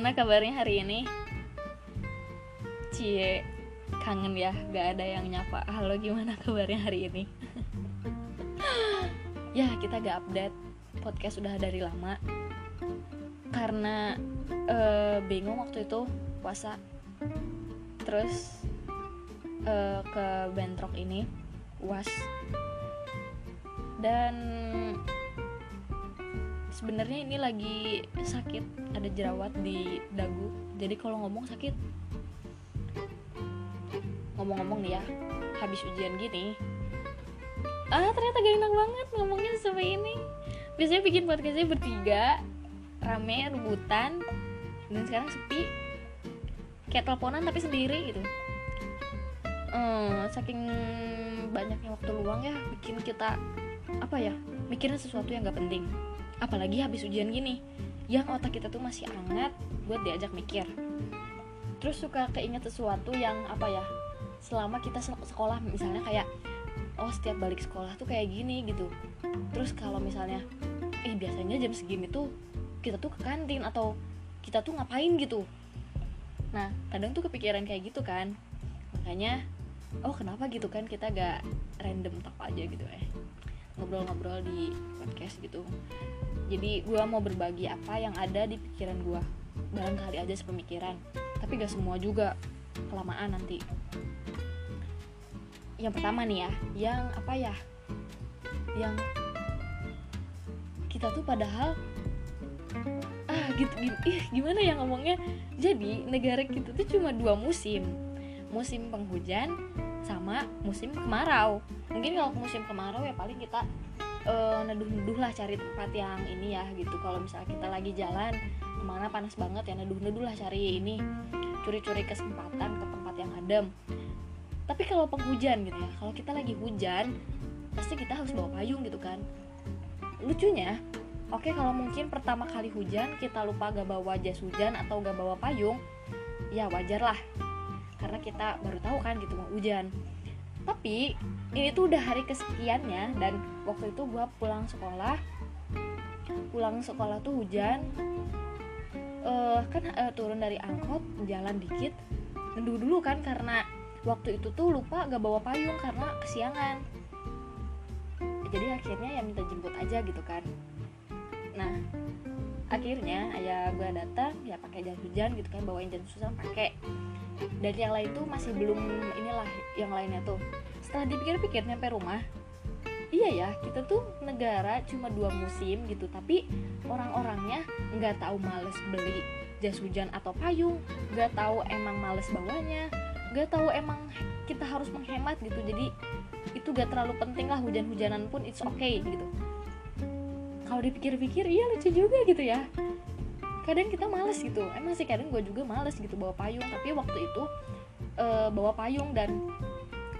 gimana kabarnya hari ini? Cie, kangen ya, gak ada yang nyapa. Halo, gimana kabarnya hari ini? Ya, kita gak update podcast udah dari lama. Karena bingung waktu itu puasa. Terus ke bentrok ini UAS. Dan sebenarnya ini lagi sakit, ada jerawat di dagu. Jadi kalau ngomong sakit. Ngomong-ngomong nih ya, habis ujian gini. Ternyata gak enak banget ngomongnya sampai ini. Biasanya bikin podcastnya bertiga, rame, rebutan, dan sekarang sepi. Kayak teleponan tapi sendiri gitu. Saking banyaknya waktu luang ya, bikin kita apa ya, mikirin sesuatu yang gak penting. Apalagi habis ujian gini, yang otak kita tuh masih hangat buat diajak mikir. Terus suka keinget sesuatu yang apa ya, selama kita sekolah misalnya kayak, oh setiap balik sekolah tuh kayak gini gitu. Terus kalau misalnya, biasanya jam segini tuh kita tuh ke kantin atau kita tuh ngapain gitu. Nah kadang tuh kepikiran kayak gitu kan. Makanya, oh kenapa gitu kan kita gak random talk aja gitu ngobrol-ngobrol di podcast gitu. Jadi gue mau berbagi apa yang ada di pikiran gue. Barangkali aja sepemikiran, tapi gak semua juga, kelamaan nanti. Yang pertama nih ya, yang apa ya, yang kita tuh padahal gimana ya ngomongnya. Jadi negara kita tuh cuma 2 musim, musim penghujan sama musim kemarau. Mungkin kalau musim kemarau ya paling kita neduh-neduh lah, cari tempat yang ini ya gitu. Kalau misalnya kita lagi jalan kemana panas banget ya, neduh-neduh lah cari ini, curi-curi kesempatan ke tempat yang adem. Tapi kalau penghujan gitu ya, kalau kita lagi hujan pasti kita harus bawa payung gitu kan. Lucunya kalau mungkin pertama kali hujan kita lupa gak bawa jas hujan atau gak bawa payung, ya wajar lah, karena kita baru tahu kan gitu mau hujan. Tapi ini tuh udah hari kesekiannya, dan waktu itu gue pulang sekolah tuh hujan, turun dari angkot, jalan dikit, neduh dulu kan, karena waktu itu tuh lupa gak bawa payung karena kesiangan. Jadi akhirnya ya minta jemput aja gitu kan. Nah akhirnya ayah gue datang ya pakai jas hujan gitu kan, bawain jas hujan pakai. Dan yang lain tuh masih belum inilah, yang lainnya tuh. Setelah dipikir-pikir nyampe rumah, iya ya kita tuh negara cuma 2 musim gitu, tapi orang-orangnya nggak tahu males beli jas hujan atau payung, nggak tahu emang males bawanya, nggak tahu emang kita harus menghemat gitu. Jadi itu nggak terlalu penting lah, hujan-hujanan pun it's okay gitu. Kalau dipikir-pikir iya lucu juga gitu ya. Kadang kita males gitu, emang sih kadang gue juga males gitu bawa payung. Tapi waktu itu bawa payung, dan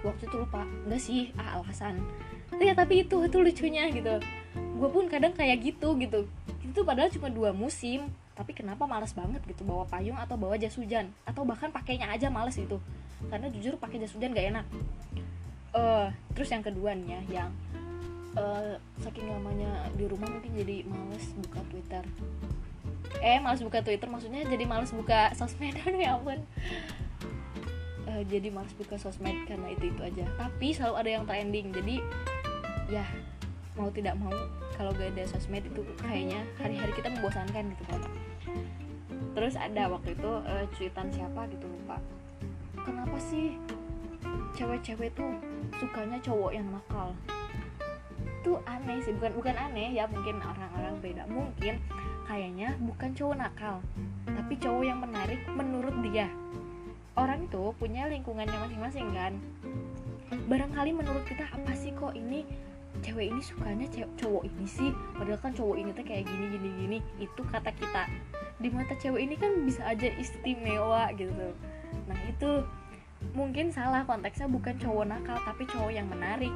waktu itu lupa, enggak sih, alasan ya. Tapi itu lucunya gitu, gue pun kadang kayak gitu. Itu padahal cuma 2 musim, tapi kenapa males banget gitu bawa payung atau bawa jas hujan, atau bahkan pakainya aja males gitu. Karena jujur pakai jas hujan gak enak. Terus yang kedua nih ya, yang saking lamanya di rumah mungkin jadi males buka Twitter. Males buka Twitter maksudnya jadi males buka sosmed. Ya ampun, jadi males buka sosmed karena itu aja. Tapi selalu ada yang trending, jadi ya mau tidak mau kalau gak ada sosmed itu kayaknya hari-hari kita membosankan gitu kan. Terus ada waktu itu cuitan siapa gitu lupa, kenapa sih cewek-cewek tuh sukanya cowok yang nakal. Itu aneh sih, bukan aneh ya, mungkin orang-orang beda. Mungkin kayaknya bukan cowok nakal, tapi cowok yang menarik menurut dia. Orang itu punya lingkungannya masing-masing kan. Barangkali menurut kita, apa sih kok ini cewek ini sukanya cowok ini sih, padahal kan cowok ini tuh kayak gini. Itu kata kita. Di mata cewek ini kan bisa aja istimewa gitu. Nah itu mungkin salah konteksnya, bukan cowok nakal tapi cowok yang menarik.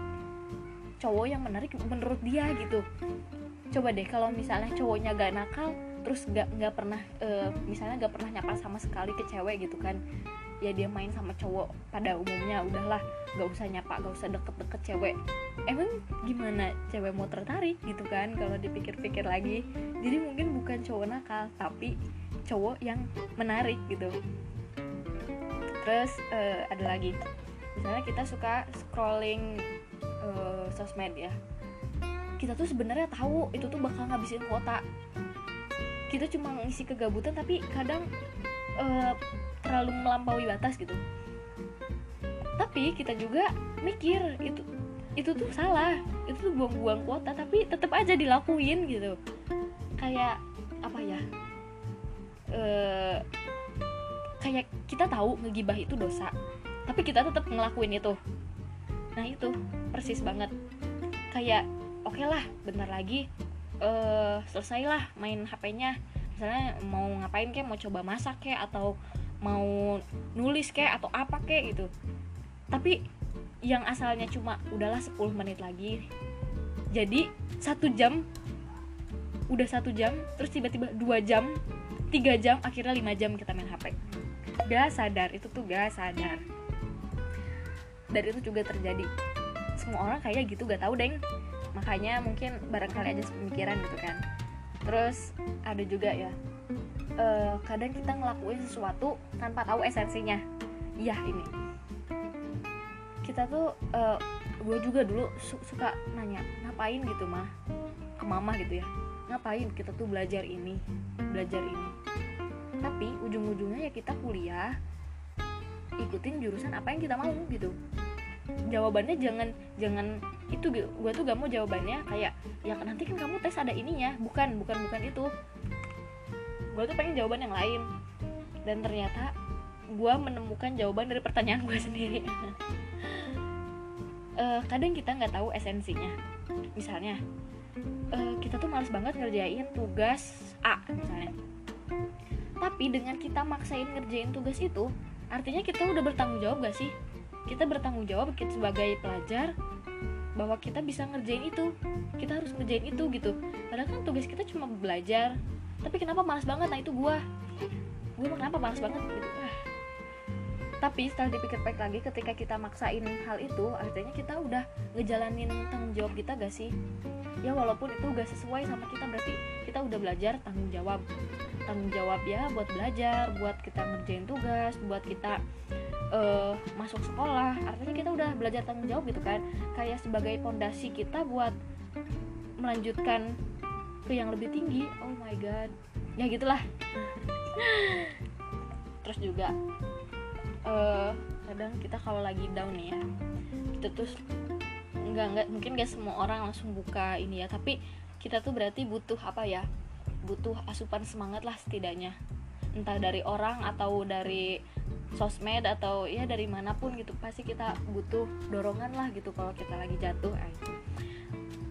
Cowok yang menarik menurut dia gitu. Coba deh kalau misalnya cowoknya gak nakal, terus gak pernah nyapa sama sekali ke cewek gitu kan. Ya dia main sama cowok pada umumnya, udahlah gak usah nyapa, gak usah deket-deket cewek. Emang gimana cewek mau tertarik gitu kan kalau dipikir-pikir lagi. Jadi mungkin bukan cowok nakal, tapi cowok yang menarik gitu. Terus ada lagi, misalnya kita suka scrolling sosmed ya, kita tuh sebenarnya tahu itu tuh bakal ngabisin kuota, kita cuma ngisi kegabutan, tapi kadang terlalu melampaui batas gitu. Tapi kita juga mikir itu tuh salah, itu tuh buang-buang kuota, tapi tetap aja dilakuin gitu. Kayak apa ya, kayak kita tahu ngegibah itu dosa, tapi kita tetap ngelakuin itu. Nah itu persis banget. Kayak oke lah, bentar lagi selesailah main HP-nya. Misalnya mau ngapain kek, mau coba masak kek, atau mau nulis kek, atau apa kek gitu. Tapi yang asalnya cuma udahlah 10 menit lagi, jadi 1 jam. Udah 1 jam, terus tiba-tiba 2 jam, 3 jam, akhirnya 5 jam kita main HP. Gak sadar, itu tuh gak sadar. Dan itu juga terjadi. Semua orang kayak gitu, gak tahu deng. Makanya mungkin barangkali aja pemikiran gitu kan. Terus ada juga ya, kadang kita ngelakuin sesuatu tanpa tahu esensinya. Iya ini, kita tuh gue juga dulu suka nanya, ngapain gitu mah, ke mama gitu ya, ngapain kita tuh belajar ini. Tapi ujung-ujungnya ya kita kuliah, ikutin jurusan apa yang kita mau gitu. Jawabannya jangan itu, gue tuh gak mau jawabannya kayak ya nanti kan kamu tes ada ininya, bukan itu. Gue tuh pengen jawaban yang lain, dan ternyata gue menemukan jawaban dari pertanyaan gue sendiri. Kadang kita nggak tahu esensinya. Misalnya kita tuh malas banget ngerjain tugas A misalnya, tapi dengan kita maksain ngerjain tugas itu, artinya kita udah bertanggung jawab gak sih? Kita bertanggung jawab sebagai pelajar bahwa kita bisa ngerjain itu, kita harus ngerjain itu gitu. Padahal kan tugas kita cuma belajar, tapi kenapa malas banget? Nah itu gue kenapa malas banget gitu. Tapi setelah dipikir-pikir lagi, ketika kita maksain hal itu, artinya kita udah ngejalanin tanggung jawab kita gak sih? Ya walaupun itu gak sesuai sama kita, berarti kita udah belajar tanggung jawab ya, buat belajar, buat kita ngerjain tugas, buat kita masuk sekolah. Artinya kita udah belajar tanggung jawab gitu kan, kayak sebagai fondasi kita buat melanjutkan ke yang lebih tinggi. Oh my god, ya gitulah. Terus juga kadang kita kalau lagi down nih ya, kita tuh nggak mungkin gak semua orang langsung buka ini ya, tapi kita tuh berarti butuh apa ya, butuh asupan semangat lah setidaknya, entah dari orang atau dari sosmed atau ya dari manapun gitu. Pasti kita butuh dorongan lah gitu kalau kita lagi jatuh.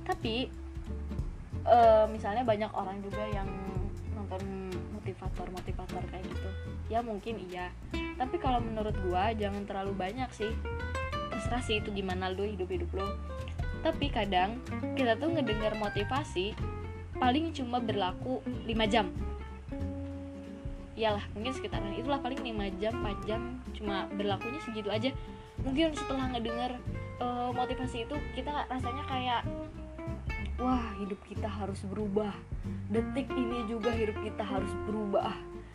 Tapi misalnya banyak orang juga yang nonton motivator kayak gitu ya, mungkin iya, tapi kalau menurut gua jangan terlalu banyak sih. Terserah sih itu gimana lu, hidup lu. Tapi kadang kita tuh ngedengar motivasi paling cuma berlaku 5 jam. Iyalah, mungkin sekitaran itulah, paling 5 jam, 4 jam, cuma berlakunya segitu aja. Mungkin setelah ngedengar motivasi itu, kita rasanya kayak wah, hidup kita harus berubah, detik ini juga hidup kita harus berubah.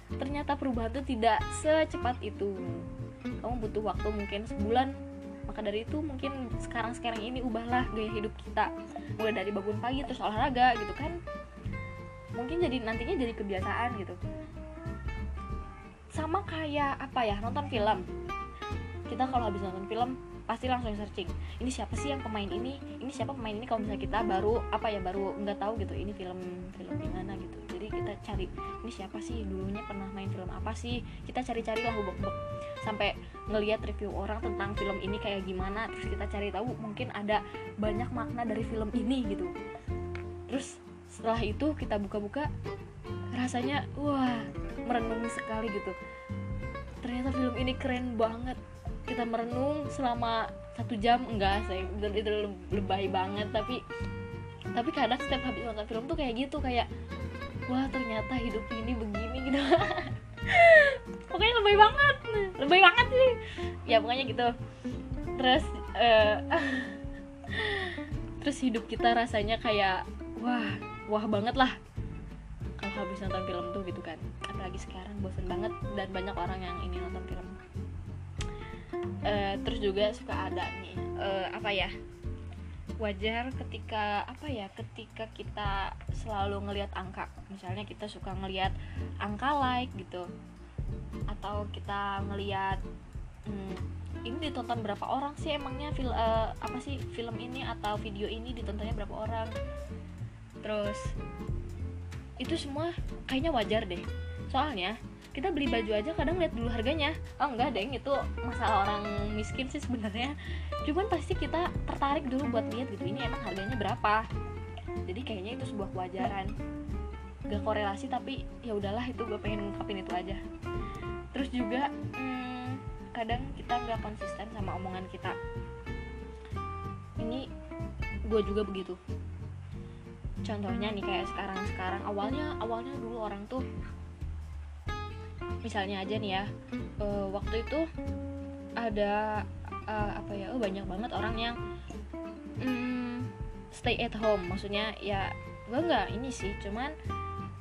Ternyata perubahan itu tidak secepat itu. Kamu butuh waktu mungkin sebulan. Maka dari itu mungkin sekarang ini ubahlah gaya hidup kita, mulai dari bangun pagi terus olahraga gitu kan. Mungkin jadi nantinya jadi kebiasaan gitu. Sama kayak apa ya, nonton film. Kita kalau habis nonton film pasti langsung searching, ini siapa sih yang pemain ini siapa pemain ini. Kalau misalnya kita baru nggak tahu gitu ini film gimana gitu, jadi kita cari ini siapa sih, dulunya pernah main film apa sih, kita cari-cari lah hubok-hubok sampai ngelihat review orang tentang film ini kayak gimana. Terus kita cari tahu, mungkin ada banyak makna dari film ini gitu. Terus setelah itu kita buka-buka, rasanya wah, merenungi sekali gitu. Ternyata film ini keren banget. Kita merenung selama 1 jam, enggak sih, itu lebay banget. Tapi kadang setiap habis nonton film tuh kayak gitu, kayak wah, ternyata hidup ini begini gitu. Pokoknya lebay banget sih ya, pokoknya gitu. Terus terus hidup kita rasanya kayak wah banget lah. Kalau habis nonton film tuh gitu kan. Apalagi sekarang bosan banget dan banyak orang yang ini nonton film. Terus juga suka ada nih wajar ketika ketika kita selalu ngelihat angka, misalnya kita suka ngelihat angka like gitu, atau kita ngelihat ini ditonton berapa orang sih emangnya film ini atau video ini ditontonnya berapa orang. Terus itu semua kayaknya wajar deh, soalnya kita beli baju aja kadang lihat dulu harganya. Oh enggak deng, itu masalah orang miskin sih sebenarnya. Cuman pasti kita tertarik dulu buat lihat gitu, ini emang harganya berapa. Jadi kayaknya itu sebuah kewajaran, gak korelasi, tapi ya udahlah, itu gue pengen ngungkapin itu aja. Terus juga kadang kita gak konsisten sama omongan kita. Ini gue juga begitu. Contohnya nih kayak sekarang awalnya dulu orang tuh, misalnya aja nih ya, waktu itu ada banyak banget orang yang stay at home. Maksudnya ya gue nggak ini sih, cuman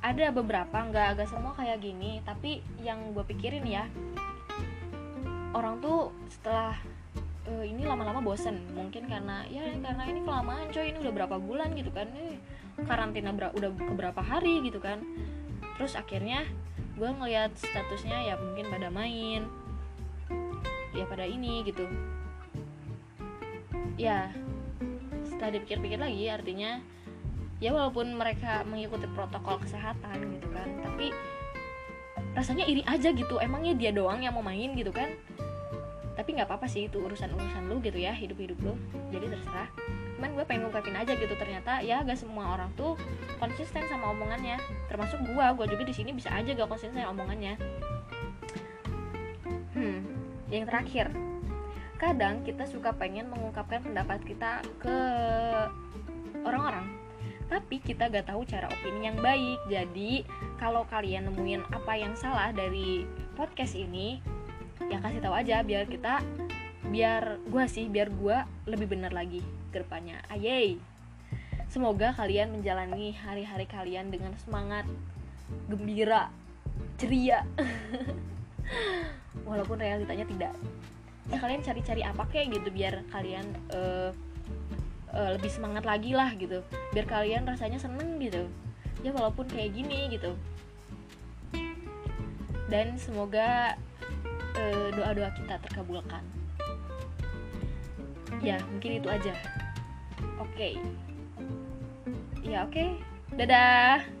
ada beberapa, nggak semua kayak gini, tapi yang gue pikirin ya, orang tuh setelah ini lama-lama bosen, mungkin karena ini kelamaan coy, ini udah berapa bulan gitu kan, karantina udah beberapa hari gitu kan. Terus akhirnya gue ngeliat statusnya ya mungkin pada main, ya pada ini gitu. Ya setelah dipikir-pikir lagi, artinya ya walaupun mereka mengikuti protokol kesehatan gitu kan, tapi rasanya iri aja gitu, emangnya dia doang yang mau main gitu kan. Tapi gak apa-apa sih, itu urusan lu gitu ya, hidup-hidup lu, jadi terserah. Cuman gue pengen ngungkapin aja gitu, ternyata ya gak semua orang tuh konsisten sama omongannya, termasuk gue juga di sini bisa aja gak konsisten sama omongannya. Yang terakhir, kadang kita suka pengen mengungkapkan pendapat kita ke orang-orang, tapi kita gak tahu cara opini yang baik. Jadi kalau kalian nemuin apa yang salah dari podcast ini, ya kasih tahu aja biar gue lebih benar lagi ke depannya. Ayey. Semoga kalian menjalani hari-hari kalian dengan semangat, gembira, ceria. Walaupun realitanya tidak. Ya kalian cari-cari apa kayak gitu biar kalian lebih semangat lagi lah gitu. Biar kalian rasanya seneng gitu. Ya walaupun kayak gini gitu. Dan semoga doa-doa kita terkabulkan. Ya mungkin itu aja. Oke. Dadah.